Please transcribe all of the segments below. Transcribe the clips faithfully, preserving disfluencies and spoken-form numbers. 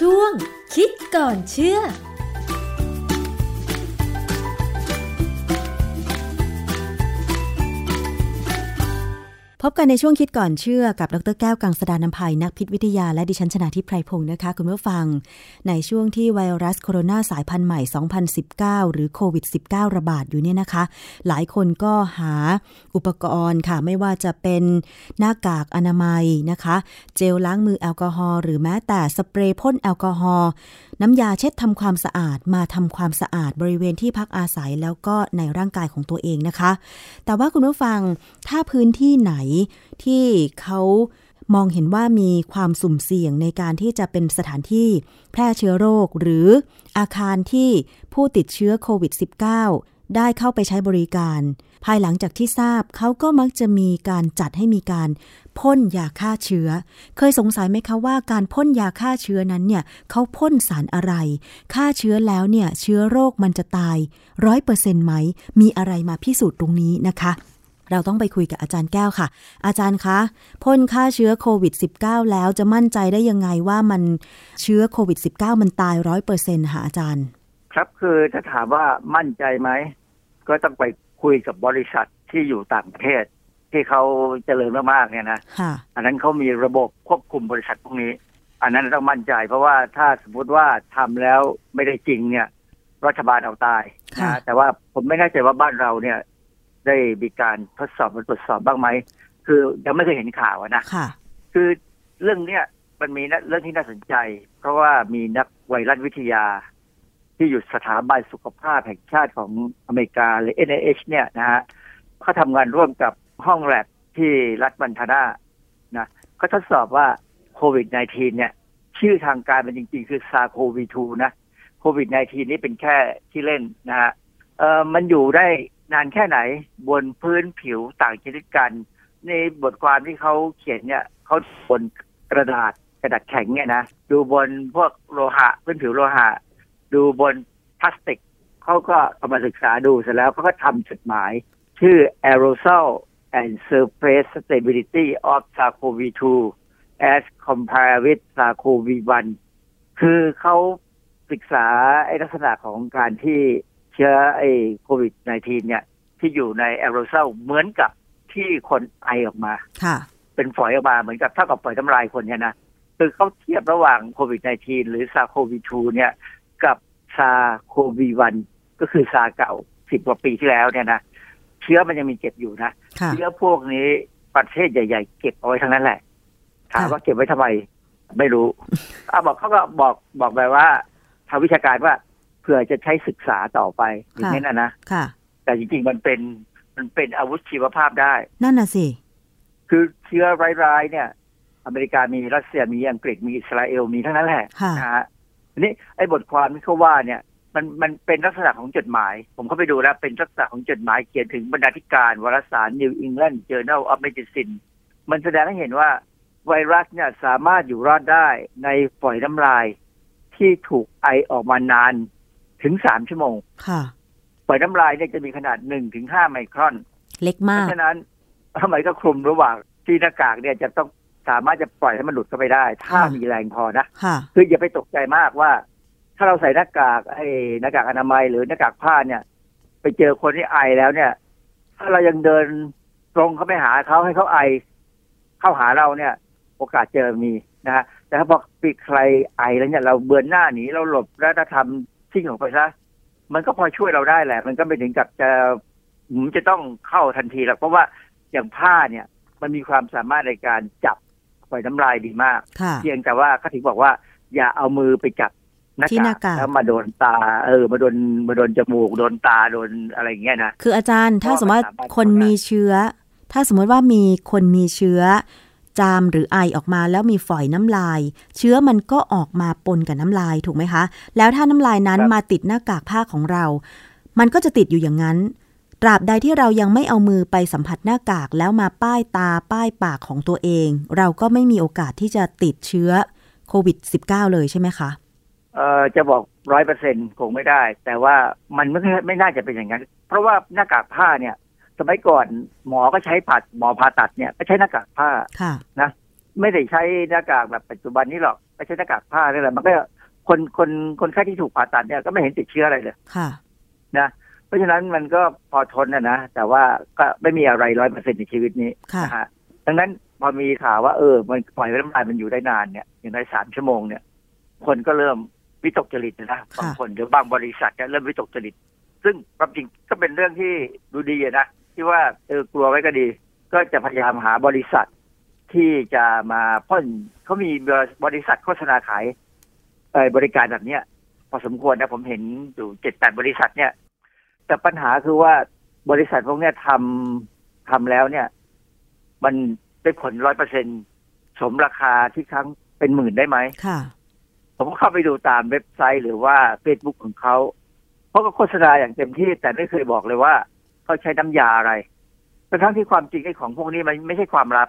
ช่วงคิดก่อนเชื่อพบกันในช่วงคิดก่อนเชื่อกับดร.แก้วกังสดาลอำไพนักพิษวิทยาและดิฉันชนาธิปไพรพงศ์นะคะคุณผู้ฟังในช่วงที่ไวรัสโคโรนาสายพันธุ์ใหม่สองพันสิบเก้าหรือโควิดสิบเก้าระบาดอยู่เนี่ยนะคะหลายคนก็หาอุปกรณ์ค่ะไม่ว่าจะเป็นหน้ากากอนามัยนะคะเจลล้างมือแอลกอฮอล์หรือแม้แต่สเปรย์พ่นแอลกอฮอล์น้ำยาเช็ดทำความสะอาดมาทำความสะอาดบริเวณที่พักอาศัยแล้วก็ในร่างกายของตัวเองนะคะแต่ว่าคุณผู้ฟังถ้าพื้นที่ไหนที่เขามองเห็นว่ามีความสุ่มเสี่ยงในการที่จะเป็นสถานที่แพร่เชื้อโรคหรืออาคารที่ผู้ติดเชื้อโควิด สิบเก้า ได้เข้าไปใช้บริการภายหลังจากที่ทราบเขาก็มักจะมีการจัดให้มีการพ่นยาฆ่าเชื้อเคยสงสัยไหมคะว่าการพ่นยาฆ่าเชื้อนั้นเนี่ยเขาพ่นสารอะไรฆ่าเชื้อแล้วเนี่ยเชื้อโรคมันจะตาย ร้อยเปอร์เซ็นต์ ไหมมีอะไรมาพิสูจน์ตรงนี้นะคะเราต้องไปคุยกับอาจารย์แก้วค่ะอาจารย์คะพ่นฆ่าเชื้อโควิด สิบเก้า แล้วจะมั่นใจได้ยังไงว่ามันเชื้อโควิด สิบเก้า มันตาย ร้อยเปอร์เซ็นต์ ค่ะอาจารย์ครับคือถ้าถามว่ามั่นใจไหมก็ต้องไปคุยกับบริษัทที่อยู่ต่างประเทศที่เขาเจริญมากๆเนี่ยนะอันนั้นเขามีระบบควบคุมบริษัทพวกนี้อันนั้นต้องมั่นใจเพราะว่าถ้าสมมติว่าทำแล้วไม่ได้จริงเนี่ยรัฐบาลเอาตายนะแต่ว่าผมไม่แน่ใจว่าบ้านเราเนี่ยได้มีการทดสอบตรวจสอบบ้างไหมคือยังไม่เคยเห็นข่าวนะคือเรื่องเนี้ยมันมีเรื่องที่น่าสนใจเพราะว่ามีนักไวรัสวิทยาที่อยู่สถาบันสุขภาพแห่งชาติของอเมริกาหรือ เอ็น ไอ เอช เนี่ยนะฮะเขาทำงานร่วมกับห้องแลบที่รัฐมอนทานานะเขาทดสอบว่าโควิด สิบเก้า เนี่ยชื่อทางการมันจริงๆคือ SARS-ซี โอ วี ทู นะโควิด สิบเก้า นี่เป็นแค่ที่เล่นนะฮะเอ่อมันอยู่ได้นานแค่ไหนบนพื้นผิวต่างชนิดกันในบทความที่เขาเขียนเนี่ยเขาบนกระดาษกระดาษแข็งเนี่ยนะดูบนพวกโลหะพื้นผิวโลหะดูบนพลาสติกเขาก็เอามาศึกษาดูเสร็จแล้วเขาก็ทำจดหมายชื่อ Aerosol and Surface Stability of SARS-ซี โอ วี ทู as Compared with SARS-ซี โอ วี วัน คือเขาศึกษาไอ้ลักษณะของการที่เชื้อไอ้โควิด สิบเก้า เนี่ยที่อยู่ในแอโรโซลเหมือนกับที่คนไอออกมาเป็นฝอยออกมาเหมือนกับเท่ากับฝอยน้ำลายคนเนี่ยนะคือเขาเทียบระหว่างโควิด สิบเก้า หรือ SARS-ซี โอ วี ทู เนี่ยกับ SARS-ซี โอ วี วัน ก็คือซาเก่าสิบกว่าปีที่แล้วเนี่ยนะเชื้อมันยังมีเก็บอยู่นะเชื้อพวกนี้ประเทศใหญ่ๆเก็บเอาไว้ทั้งนั้นแหละถามว่าเก็บไว้ทำไมไม่รู้เอาบอกเขาก็บอกบอกไปว่าทางวิชาการว่าเผื่อจะใช้ศึกษาต่อไปอย่างนี้นะนะแต่จริงๆมันเป็นมันเป็นอาวุธชีวภาพได้นั่นน่ะสิคือเชื้อร้ายๆเนี่ยอเมริกามีรัสเซียมีอังกฤษมีอิสราเอลมีทั้งนั้นแหละนะฮะนี่ไอ้บทความที่เขาว่าเนี่ยมันมันเป็นลักษณะของจดหมายผมเข้าไปดูแล้วเป็นลักษณะของจดหมายเขียนถึงบรรณาธิการวารสาร New England Journal of Medicine มันแสดงให้เห็นว่าไวรัสเนี่ยสามารถอยู่รอดได้ในฝอยน้ำลายที่ถูกไอออกมานานถึงสามชั่วโมงค่ะฝอยน้ำลายเนี่ยจะมีขนาด หนึ่งถึงห้า ไมครอนเล็กมากเพราะฉะนั้นทำไมก็คลุมระหว่างที่หน้ากากเนี่ยจะต้องสามารถจะปล่อยให้มันหลุดเข้าไปได้ถ้ามีแรงพอนะคืออย่าไปตกใจมากว่าถ้าเราใส่หน้ากากไอ้หน้ากากอนามัยหรือหน้ากากผ้าเนี่ยไปเจอคนที่ไอแล้วเนี่ยถ้าเรายังเดินตรงเข้าไปหาเขาให้เขาไอเข้าหาเราเนี่ยโอกาสเจอมีนะฮะแต่ถ้าบอกปีใครไอแล้วเนี่ยเราเบือนหน้าหนีเราหลบแล้วถ้าทำทิ้งออกไปซะมันก็พอช่วยเราได้แหละมันก็ไม่ถึงกับจะมันจะต้องเข้าทันทีหรอกเพราะว่าอย่างผ้าเนี่ยมันมีความสามารถในการจับปล่อยน้ำลายดีมากเพียงแต่ว่าเขาถึงบอกว่าอย่าเอามือไปจับหน้ากากแล้วมาโดนตาเออมาโดนมาโดนจมูกโดนตาโดนอะไรอย่างเงี้ยนะคืออาจารย์ถ้าสมมติว่าคนมีเชื้อถ้าสมมติว่ามีคนมีเชื้อจามหรือไอออกมาแล้วมีฝอยน้ำลายเชื้อมันก็ออกมาปนกับน้ำลายถูกไหมคะแล้วถ้าน้ำลายนั้นมาติดหน้ากากผ้าของเรามันก็จะติดอยู่อย่างนั้นตราบใดที่เรายังไม่เอามือไปสัมผัสหน้ากากแล้วมาป้ายตาป้ายปากของตัวเองเราก็ไม่มีโอกาสที่จะติดเชื้อโควิด สิบเก้า เลยใช่ไหมคะเอ่อจะบอก ร้อยเปอร์เซ็นต์ คงไม่ได้แต่ว่ามันไม่ไม่น่าจะเป็นอย่างนั้นเพราะว่าหน้ากากผ้าเนี่ยสมัยก่อนหมอก็ใช้ผ่าหมอผ่าตัดเนี่ยก็ใช้หน้ากากผ้านะ ไม่ได้ใช้หน้ากากแบบปัจจุบันนี้หรอกไม่ใช้หน้ากากผ้านี่แหละมันก็คนคนคนไข้ที่ถูกผ่าตัดเนี่ยก็ไม่เห็นติดเชื้ออะไรเลยค่ะนะเพราะฉะนั้นมันก็พอทนนะนะแต่ว่าก็ไม่มีอะไร ร้อยเปอร์เซ็นต์ ในชีวิตนี้นะฮะดังนั้นพอมีข่าวว่าเออมันปล่อยไว้น้ำลายมันอยู่ได้นานเนี่ยอย่างน้อยสามชั่วโมงเนี่ยคนก็เริ่มวิตกจริตนะบางคนหรือบางบริษัทเนี่ยเริ่มวิตกจริตซึ่งความจริงก็เป็นเรื่องที่ดูดีนะที่ว่าเออกลัวไว้ก็ดีก็จะพยายามหาบริษัทที่จะมาพ่นเขามีบริษัทโฆษณาขายบริการแบบนี้พอสมควรนะผมเห็นอยู่ เจ็ดแปด บริษัทเนี่ยแต่ปัญหาคือว่าบริษัทพวกนี้ทำทำแล้วเนี่ยมันได้ผล ร้อยเปอร์เซ็นต์ สมราคาที่ครั้งเป็นหมื่นได้ไหมค่ะผมก็เข้าไปดูตามเว็บไซต์หรือว่า Facebook ของเขาเขาก็โฆษณาอย่างเต็มที่แต่ไม่เคยบอกเลยว่าเขาใช้น้ำยาอะไรทั้งที่ความจริงไอ้ของพวกนี้มันไม่ใช่ความลับ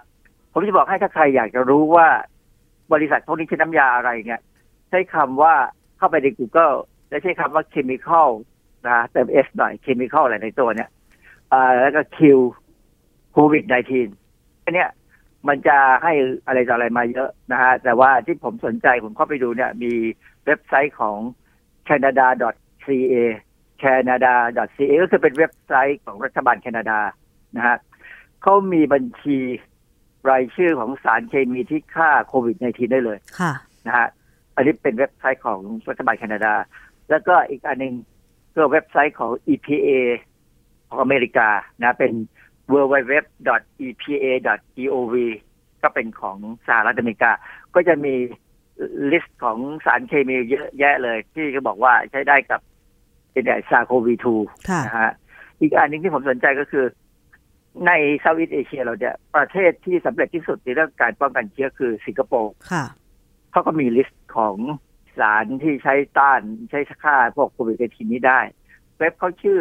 ผมจะบอกให้ถ้าใครอยากจะรู้ว่าบริษัทพวกนี้ใช้น้ำยาอะไรเงี้ยใช้คำว่าเข้าไปใน Google แล้วใช้คำว่า chemical นะเติม S หน่อย chemical อะไรในตัวเนี้ยอ่าแล้วก็ Q covid สิบเก้า อันเนี้ยมันจะให้อะไรต่ออะไรมาเยอะนะฮะแต่ว่าที่ผมสนใจผมเข้าไปดูเนี่ยมีเว็บไซต์ของ canada ดอท ซี เอ ก็คือเป็นเว็บไซต์ของรัฐบาลแคนาดานะฮะเขามีบัญชีรายชื่อของสารเคมีที่ฆ่าโควิด สิบเก้า ได้เลยค่ะนะฮะอันนี้เป็นเว็บไซต์ของรัฐบาลแคนาดาแล้วก็อีกอันหนึ่งก็เว็บไซต์ของ อี พี เอ ของอเมริกานะเป็น ดับเบิลยู ดับเบิลยู ดับเบิลยู ดอท อี พี เอ ดอท จี โอ วี ก็เป็นของสหรัฐอเมริกาก็จะมีลิสต์ของสารเคมีเยอะแยะเลยที่เขาบอกว่าใช้ได้กับSARS-ซี โอ วี ทู นะฮะอีกอันนึงที่ผมสนใจก็คือในเซาท์อีสต์เอเชียเราเนี่ยประเทศที่สำเร็จที่สุดในเรื่องการป้องกันเชื้อคือสิงคโปร์เขาก็มีลิสต์ของสารที่ใช้ต้านใช้ฆ่าพวกโควิดสิบเก้า นี้ได้เว็บเขาชื่อ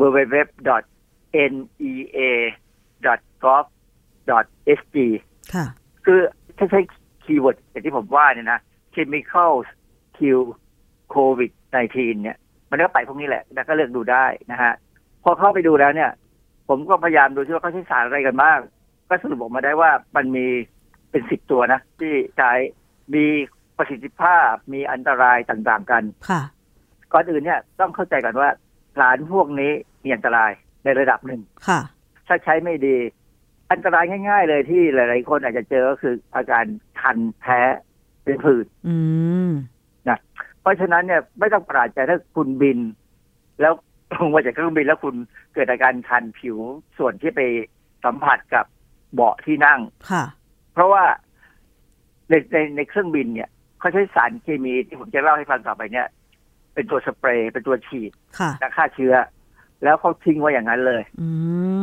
ดับเบิลยู ดับเบิลยู ดับเบิลยู ดอท เอ็น อี เอ ดอท จี โอ วี ดอท เอส จี คือถ้าใช้คีย์เวิร์ดอย่างที่ผมว่าเนี่ยนะ chemicals kill โควิด สิบเก้า เนี่ยมันก็ไปพวกนี้แหละแล้วก็เลือกดูได้นะฮะพอเข้าไปดูแล้วเนี่ยผมก็พยายามดูซิว่าเขาใช้สารอะไรกันบ้างก็สรุปออกมาได้ว่ามันมีเป็นสิบตัวนะที่ใช้มีประสิทธิภาพมีอันตรายต่างๆกันค่ะก่อนอื่นเนี่ยต้องเข้าใจกันว่าสารพวกนี้มีอันตรายในระดับหนึ่งค่ะถ้าใช้ไม่ดีอันตรายง่ายๆเลยที่หลายๆคนอาจจะเจอก็คืออาการคันแพ้เป็นผื่นอืมนะเพราะฉะนั้นเนี่ยไม่ต้องประหลาดใจถ้าคุณบินแล้วลงมาจากเครื่องบินแล้วคุณเกิดอาการคันผิวส่วนที่ไปสัมผัสกับเบาะที่นั่งเพราะว่าในในในเครื่องบินเนี่ยเขาใช้สารเคมีที่ผมจะเล่าให้ฟังต่อไปเนี่ยเป็นตัวสเปรย์เป็นตัวฉีดฆ่าเชื้อแล้วเขาทิ้งไว้อย่างนั้นเลย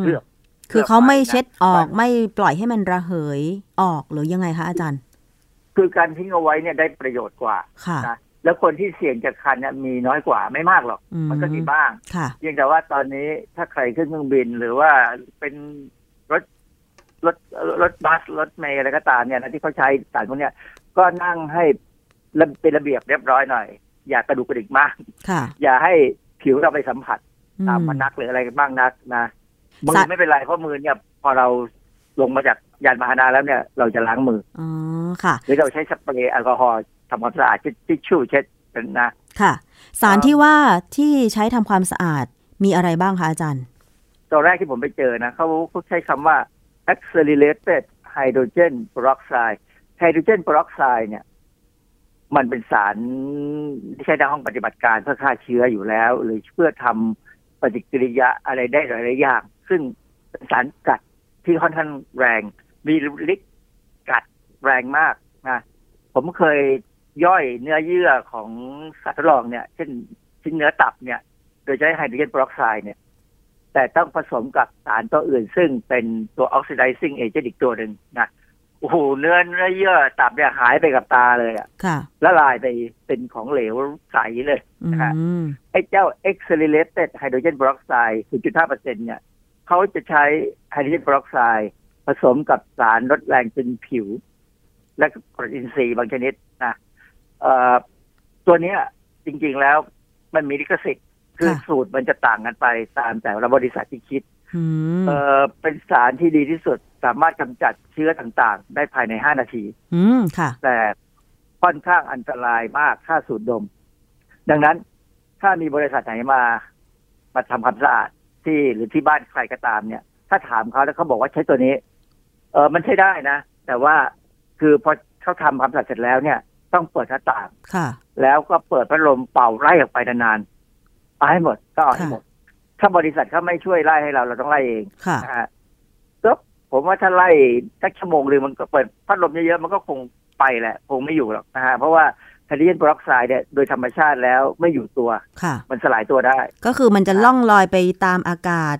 คือคือเขาไม่เช็ดออกไม่ปล่อยให้มันระเหยออกหรือยังไงคะอาจารย์คือการทิ้งเอาไว้เนี่ยได้ประโยชน์กว่านะแล้วคนที่เสี่ยงจากคันเนี่ยมีน้อยกว่าไม่มากหรอกมันก็มีบ้างเพียงแต่ว่าตอนนี้ถ้าใครขึ้นเครื่องบินหรือว่าเป็นรถรถรถบัสรถเมล์อะไรก็ตามเนี่ยนะที่เขาใช้สารพวกเนี้ยก็นั่งให้เป็นระเบียบเรียบร้อยหน่อยอย่ากระดุกกระดิกมากอย่าให้ผิวเราไปสัมผัสตามพนักหรืออะไรบ้างนักนะมือไม่เป็นไรเพราะมือเนี่ยพอเราลงมาจากยานพาหนะแล้วเนี่ยเราจะล้างมืออ๋อค่ะหรือเราใช้สเปรย์แอลกอฮอล์ทำความสะอาดทิชชู่เช็ดกันนะค่ะสารที่ว่าที่ใช้ทำความสะอาดมีอะไรบ้างคะอาจารย์ตัวแรกที่ผมไปเจอนะเขาใช้คำว่า accelerated hydrogen peroxide hydrogen peroxide เนี่ยมันเป็นสารที่ใช้ในห้องปฏิบัติการเพื่อฆ่าเชื้ออยู่แล้วหรือเพื่อทำปฏิกิริยาอะไรได้หลายอย่างซึ่งเป็นสารกัดที่ค่อนข้างแรงมีฤทธิ์กัดแรงมากนะผมเคยย่อยเนื้อเยื่อของสัตว์ทดลองเนี่ยเช่นชิ้นเนื้อตับเนี่ยโดยใช้ไฮโดรเจนเปอร์ออกไซด์เนี่ยแต่ต้องผสมกับสารตัวอื่นซึ่งเป็นตัวออกซิไดซิ่งเอเจนต์อีกตัวหนึ่งนะโอ้โหเนื้อเนื้อเยื่อตับเนี่ยหายไปกับตาเลยอ่ะละลายไปเป็นของเหลวใสเลยนะฮะไอ้เจ้า accelerated hydrogen peroxide ศูนย์จุดห้าเปอร์เซ็นต์ เนี่ยเขาจะใช้ไฮโดรเจนเปอร์ออกไซด์ผสมกับสารลดแรงตึงผิวและกรดอินทรีย์บางชนิดนะตัวนี้จริงๆแล้วมันมีลิขสิทธิ์คือสูตรมันจะต่างกันไปตามแต่ละบริษัทที่คิด เ, เป็นสารที่ดีที่สุด สามารถกำจัดเชื้อต่างๆได้ภายในห้านาทีอืมค่ะแต่ค่อนข้างอันตรายมากถ้าสูดดมดังนั้นถ้ามีบริษัทไหนมามาทำความสะอาดที่หรือที่บ้านใครก็ตามเนี่ยถ้าถามเขาแล้วเขาบอกว่าใช้ตัวนี้เออมันใช้ได้นะแต่ว่าคือพอเขาทำความสะอาดเสร็จแล้วเนี่ยต้องเปิดหน้าต่างแล้วก็เปิดพัดลมเป่าไล่ออกไปนานๆเอาให้หมดก็เอาให้หมดถ้าบริษัทเขาไม่ช่วยไล่ให้เราเราต้องไล่เองนะฮะก็ผมว่าถ้าไล่สักชั่วโมงหรือมันก็เปิดพัดลมเยอะๆมันก็คงไปแหละคงไม่อยู่หรอกนะฮะเพราะว่าไฮโดรเจนเปอร์ออกไซด์เนี่ยโดยธรรมชาติแล้วไม่อยู่ตัวมันสลายตัวได้ก็คือมันจะล่องลอยไปตามอากาศ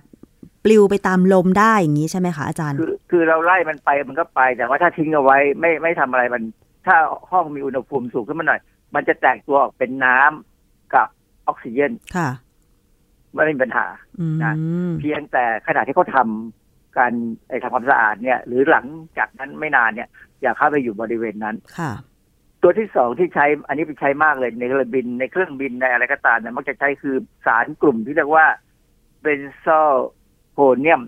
ปลิวไปตามลมได้อย่างนี้ใช่ไหมคะอาจารย์คือคือเราไล่มันไปมันก็ไปแต่ว่าถ้าทิ้งเอาไว้ไม่ไม่ทำอะไรมันถ้าห้องมีอุณหภูมิสูงขึ้นมาหน่อยมันจะแตกตัวออกเป็นน้ำกับออกซิเจนค่ะไม่มีปัญหานะเพียงแต่ขณะที่เขาทำการทำความสะอาดเนี่ยหรือหลังจากนั้นไม่นานเนี่ยอย่าเข้าไปอยู่บริเวณนั้นค่ะตัวที่สองที่ใช้อันนี้ไปใช้มากเลยในเครื่องบินในเครื่องบินในอะไรก็ตามเนี่ยมักจะใช้คือสารกลุ่มที่เรียกว่าเบนโซโคเนียม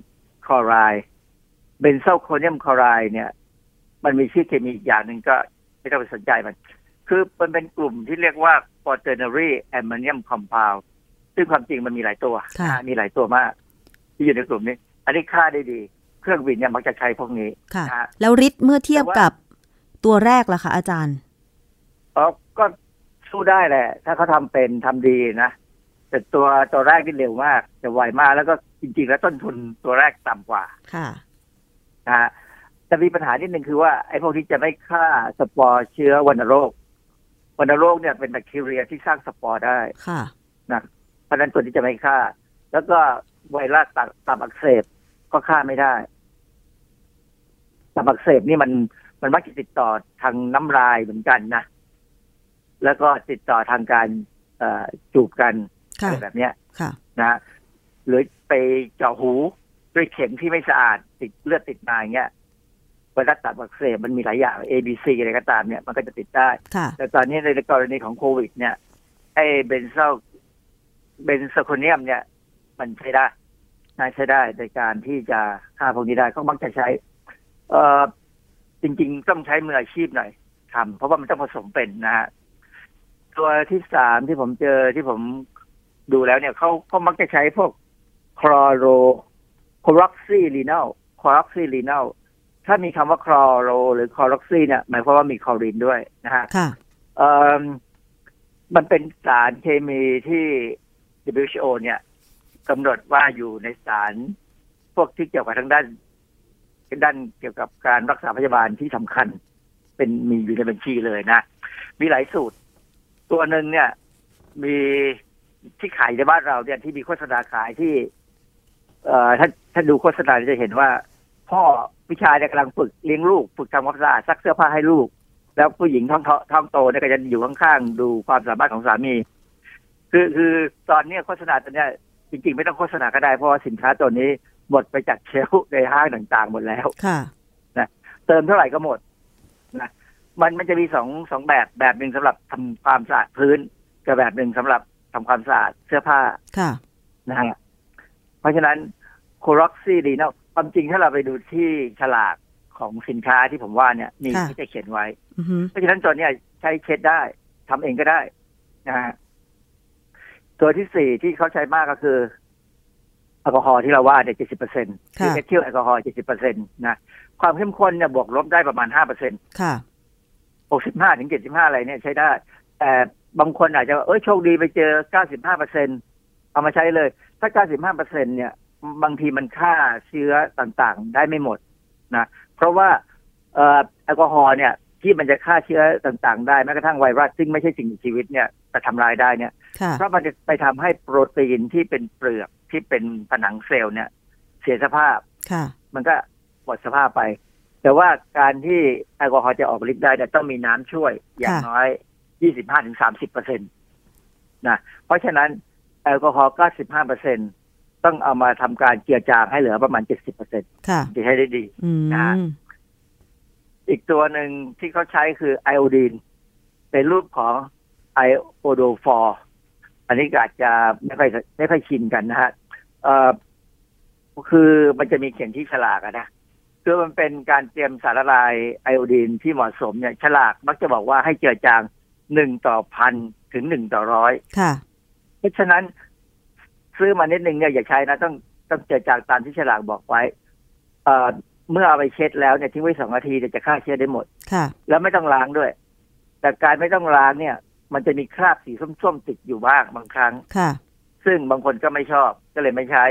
คลอไรด์เบนโซโคเนียมคลอไรด์เนี่ยมันมีชื่อเคมีอีกอย่างหนึ่งก็ไม่ต้องไปสนใจมันคือมันเป็นกลุ่มที่เรียกว่าควอเทอร์นารีแอมโมเนียมคอมเพลซ์ซึ่งความจริงมันมีหลายตัวมีหลายตัวมากที่อยู่ในกลุ่มนี้อันนี้ค่าได้ดีเครื่องบินเนี่ยมักจะใช้พวกนี้ค่ะแล้วฤทธิ์เมื่อเทียบกับตัวแรกล่ะคะอาจารย์อ๋อก็สู้ได้แหละถ้าเขาทำเป็นทำดีนะแต่ตัวตัวแรกนี่เร็วมากจะไวมากแล้วก็จริงๆแล้วต้นทุนตัวแรกต่ำกว่าค่ะนะฮะแต่มีปัญหานิดนึงคือว่าไอ้พวกที่จะไม่ฆ่าสปอร์เชื้อวัณโรควัณโรคเนี่ยเป็นแบคทีเรียที่สร้างสปอร์ได้ค่ะนะเพราะฉะนั้นตัวที่จะไม่ฆ่าแล้วก็ไวรัสตับตับอักเสบก็ฆ่าไม่ได้ตับอักเสบนี่มันมันมักจะติดต่อทางน้ำลายเหมือนกันนะแล้วก็ติดต่อทางการจูบกันอะไรแบบนี้นะหรือไปเจาะหูด้วยเข็มที่ไม่สะอาดติดเลือดติดมาอย่างเงี้ยไวรัสตับอักเสบมันมีหลายอย่าง A B C อะไรก็ตามเนี่ยมันก็จะติดได้แต่ตอนนี้ในกรณีของโควิดเนี่ยไอ้เบนโซเบนโซโคเนียมเนี่ยมันใช้ได้ใช้ได้ในการที่จะฆ่าพวกนี้ได้เขามักจะใช้เอ่อจริงๆต้องใช้มืออาชีพหน่อยทำเพราะว่ามันต้องผสมเป็นนะฮะตัวที่สามที่ผมเจอที่ผมดูแล้วเนี่ยเขาก็มักจะใช้พวกคลอโรคลอร็อกซีลีนัลคลอร็อกซีลีนัลถ้ามีคำว่าคลอโรหรือคลอร็อกซีเนี่ยหมายความว่ามีคลอรินด้วยนะฮะค่ะเอ่อมันเป็นสารเคมีที่ ดับเบิลยู เอช โอ เนี่ยกำหนดว่าอยู่ในสารพวกที่เกี่ยวกับทางด้านด้านเกี่ยวกับการรักษาพยาบาลที่สำคัญเป็นมีอยู่ในบัญชีเลยนะมีหลายสูตรตัวหนึ่งเนี่ยมีที่ขายในบ้านเราเนี่ยที่มีโฆษณาขายที่เอ่อถ้าถ้าดูโฆษณาจะเห็นว่าพ่อผู้ชายเนี่ยกำลังฝึกเลี้ยงลูกฝึกทำความสะอาดซักเสื้อผ้าให้ลูกแล้วผู้หญิงท้องท้องโตเนี่ยก็จะอยู่ข้างๆดูความสามารถของสามีคือคือตอนนี้โฆษณาตัวเนี้ยจริงๆไม่ต้องโฆษณาก็ได้เพราะว่าสินค้าตัวนี้หมดไปจากเชลฟ์ในห้างต่างๆหมดแล้วนะเติมเท่าไหร่ก็หมดนะมันมันจะมีสองสองแบบแบบหนึ่งสำหรับทำความสะอาดพื้นกับแบบหนึ่งสำหรับทำความสะอาดเสื้อผ้าค่ะนะฮะเพราะฉะนั้นโคร็อกซี่ดีเนาะความจริงถ้าเราไปดูที่ฉลากของสินค้าที่ผมว่าเนี่ยมีที่จะเขียนไว้เพราะฉะนั้นตัวนี้ใช้เช็ดได้ทำเองก็ได้นะฮะตัวที่สี่ที่เขาใช้มากก็คือแอลกอฮอล์ที่เราว่าเนี่ย เจ็ดสิบเปอร์เซ็นต์ คือเอทิลแอลกอฮอล์ เจ็ดสิบเปอร์เซ็นต์ นะความเข้มข้นเนี่ยบวกลบได้ประมาณ ห้าเปอร์เซ็นต์ ค่ะ หกสิบห้าถึงเจ็ดสิบห้า อะไรเนี่ยใช้ได้แต่บางคนอาจจะเอ้ยโชคดีไปเจอ เก้าสิบห้าเปอร์เซ็นต์ เอามาใช้เลยถ้า เก้าสิบห้าเปอร์เซ็นต์ เนี่ยบางทีมันฆ่าเชื้อต่างๆได้ไม่หมดนะเพราะว่าเอ่อแอลกอฮอล์เนี่ยที่มันจะฆ่าเชื้อต่างๆได้แม้กระทั่งไวรัสซึ่งไม่ใช่สิ่งมีชีวิตเนี่ยจะทำลายได้เนี่ยเพราะมันจะไปทำให้โปรตีนที่เป็นเปลือกที่เป็นผนังเซลล์เนี่ยเสียสภาพมันก็หมดสภาพไปแต่ว่าการที่แอลกอฮอล์จะออกฤทธิ์ได้เนี่ยต้องมีน้ำช่วยอย่างน้อย ยี่สิบห้าถึงสามสิบเปอร์เซ็นต์ นะเพราะฉะนั้นแอลกอฮอล์ เก้าสิบห้าเปอร์เซ็นต์ ต้องเอามาทำการเจือจางให้เหลือประมาณ เจ็ดสิบเปอร์เซ็นต์ ค่ะจะให้ได้ดีนะอีกตัวหนึ่งที่เขาใช้คือไอโอดีนเป็นรูปของไอโอโดฟอร์อันนี้อาจจะไม่ค่อยไม่ค่อยชินกันนะฮะคือมันจะมีเขียนที่ฉลากนะ คือมันเป็นการเตรียมสารละลายไอโอดีนที่เหมาะสมเนี่ยฉลากมักจะบอกว่าให้เจือจางหนึ่งต่อ หนึ่งพัน ถึงหนึ่งต่อหนึ่งร้อยค่ะเพราะฉะนั้นซื้อมานิดนึงเนี่ยอย่าใช้นะต้องต้องเจือจางตามที่ฉลากบอกไว้เอ่อเมื่อเอาไปเช็ดแล้วเนี่ยทิ้งไว้สองนาทีจะฆ่าเชื้อได้หมดค่ะแล้วไม่ต้องล้างด้วยแต่การไม่ต้องล้างเนี่ยมันจะมีคราบสีส้มๆติดอยู่บ้างบางครั้งค่ะซึ่งบางคนก็ไม่ชอบก็เลยไม่ใช้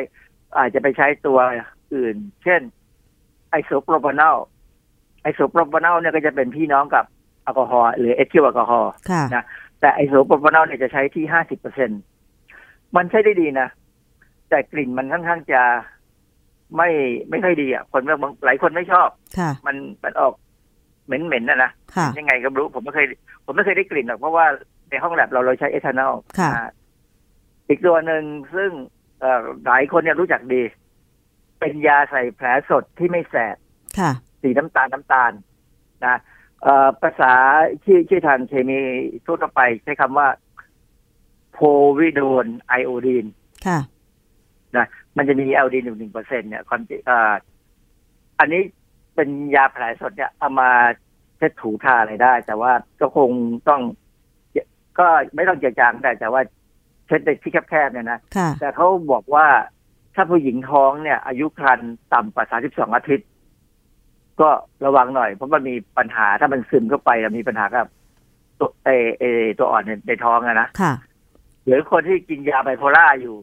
อาจจะไปใช้ตัวอื่นเช่นไอโซโพรพานอลไอโซโพรพานอลเนี่ยก็จะเป็นพี่น้องกับแอลกอฮอล์หรือเอทิลแอลกอฮอล์นะแต่ไอโซโพรพานอลเนี่ยจะใช้ที่ ห้าสิบเปอร์เซ็นต์ มันใช้ได้ดีนะแต่กลิ่นมันค่อนข้างจะไม่ไม่ค่อยดีอ่ะคนบางหลายคนไม่ชอบมันมันออกเหม็นๆ น, น่ะนะยังไงก็รู้ผมไม่เคยผมไม่เคยได้กลิ่นหรอกเพราะว่าในห้องแลบเราเราใช้เอทานอลอีกตัวหนึ่งซึ่งหลายคนเนี่ยรู้จักดีเป็นยาใส่แผลสดที่ไม่แสบสีน้ำตาลน้ำตาลนะภาษาชื่อชื่อทางเคมีทั่วไปใช้คำว่าโพวิโดนไอโอดีนนะมันจะมีไอโอดีนอยู่ หนึ่งเปอร์เซ็นต์ เนี่ยความอ่าอันนี้เป็นยาแผลสดเนี่ยเอามาเช็ดถูทาอะไรได้แต่ว่าก็คงต้องก็ไม่ต้องเจือจางแต่แต่ว่าเช็ดในที่แคบๆเนี่ยนะแต่เขาบอกว่าถ้าผู้หญิงท้องเนี่ยอายุครรภ์ต่ำกว่าสามสิบสองอาทิตย์ก็ระวังหน่อยเพราะมันมีปัญหาถ้ามันซึมเข้าไปแล้วมีปัญหากับตัวไอไอตัวอ่อนในท้องอะนะหรือคนที่กินยาไบโพล่าอยู่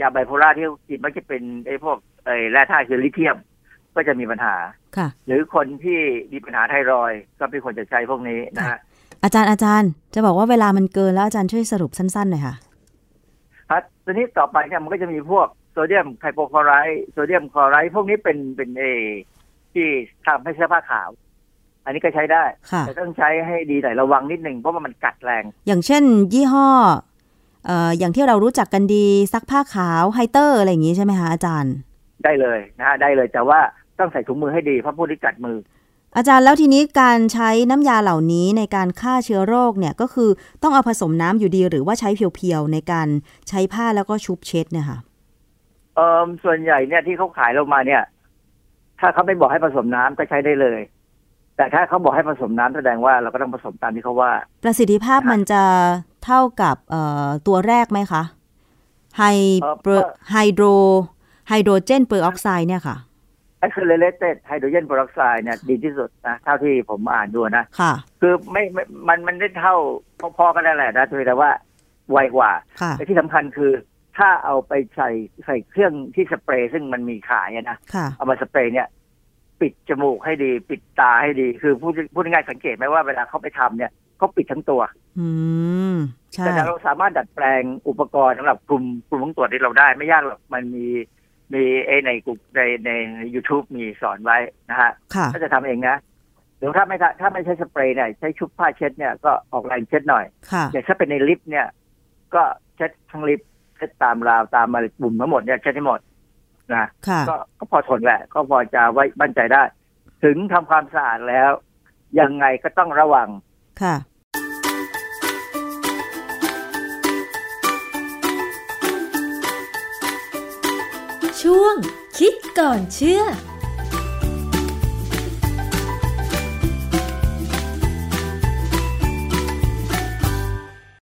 ยาไบโพล่าที่กินมันจะเป็นไอพวกไอแร่ธาตุคือลิเธียมก็จะมีปัญหาหรือคนที่มีปัญหาไทรอยด์ก็เป็นคนจะใช้พวกนี้นะฮะอาจารย์อาจารย์จะบอกว่าเวลามันเกินแล้วอาจารย์ช่วยสรุปสั้นๆหน่อยค่ะครับทีนี้ต่อไปเนี่ยมันก็จะมีพวกโซเดียมไฮโปคลอไรด์โซเดียมคลอไรด์พวกนี้เป็นเป็นเอที่ทำให้เสื้อผ้าขาวอันนี้ก็ใช้ได้แต่ต้องใช้ให้ดีหน่อยระวังนิดนึงเพราะว่ามันกัดแรงอย่างเช่นยี่ห้อเอ่ออย่างที่เรารู้จักกันดีซักผ้าขาวไฮเตอร์อะไรอย่างงี้ใช่ไหมคะอาจารย์ได้เลยนะได้เลยแต่ว่าต้องใส่ถุงมือให้ดีเพราะพวกนี้กัดมืออาจารย์แล้วทีนี้การใช้น้ำยาเหล่านี้ในการฆ่าเชื้อโรคเนี่ยก็คือต้องเอาผสมน้ำอยู่ดีหรือว่าใช้เพียวๆในการใช้ผ้าแล้วก็ชุบเช็ดเนี่ยค่ะเอ่อส่วนใหญ่เนี่ยที่เขาขายลงมาเนี่ยถ้าเขาไม่บอกให้ผสมน้ำก็ใช้ได้เลยแต่ถ้าเขาบอกให้ผสมน้ำแสดงว่าเราก็ต้องผสมตามที่เขาว่าประสิทธิภาพมันจะเท่ากับเอ่อตัวแรกไหมคะไฮไฮโดรไฮโดรเจนเปอร์ออกไซด์เนี่ยค่ะaccelerated hydrogen peroxide เนี่ยดีที่สุดนะเท่าที่ผมอ่านดูนะค่ะคือไม่มันมันได้เท่าพอๆกันแหละนะแต่ว่าไวกว่าแต่ที่สำคัญคือถ้าเอาไปใส่ใส่เครื่องที่สเปรย์ซึ่งมันมีขายนะเอามาสเปรย์เนี่ยปิดจมูกให้ดีปิดตาให้ดีคือพูดพูดง่ายสังเกตไหมว่าเวลาเขาไปทำเนี่ยเขาปิดทั้งตัวอืมใช่แต่เราสามารถดัดแปลงอุปกรณ์สำหรับกลุ่มกลุ่มของตัวที่เราได้ไม่ยากหรอกมันมีมีไอ้ในกลุ่มในใน YouTube มีสอนไว้นะฮะก็จะทำเองนะหรือถ้าไม่ถ้าไม่ใช้สเปรย์เนี่ยใช้ชุบผ้าเช็ดเนี่ยก็ออกแรงเช็ดหน่อยอย่างถ้าเป็นในลิฟต์เนี่ยก็เช็ดทั้งลิฟต์เช็ดตามราวตามมาบุ่มทั้งหมดเนี่ยเช็ดให้หมดนะก็ก็พอทนแหละก็พอจะไว้มั่นใจได้ถึงทำความสะอาดแล้วยังไงก็ต้องระวังค่ะช่วงคิดก่อนเชื่อ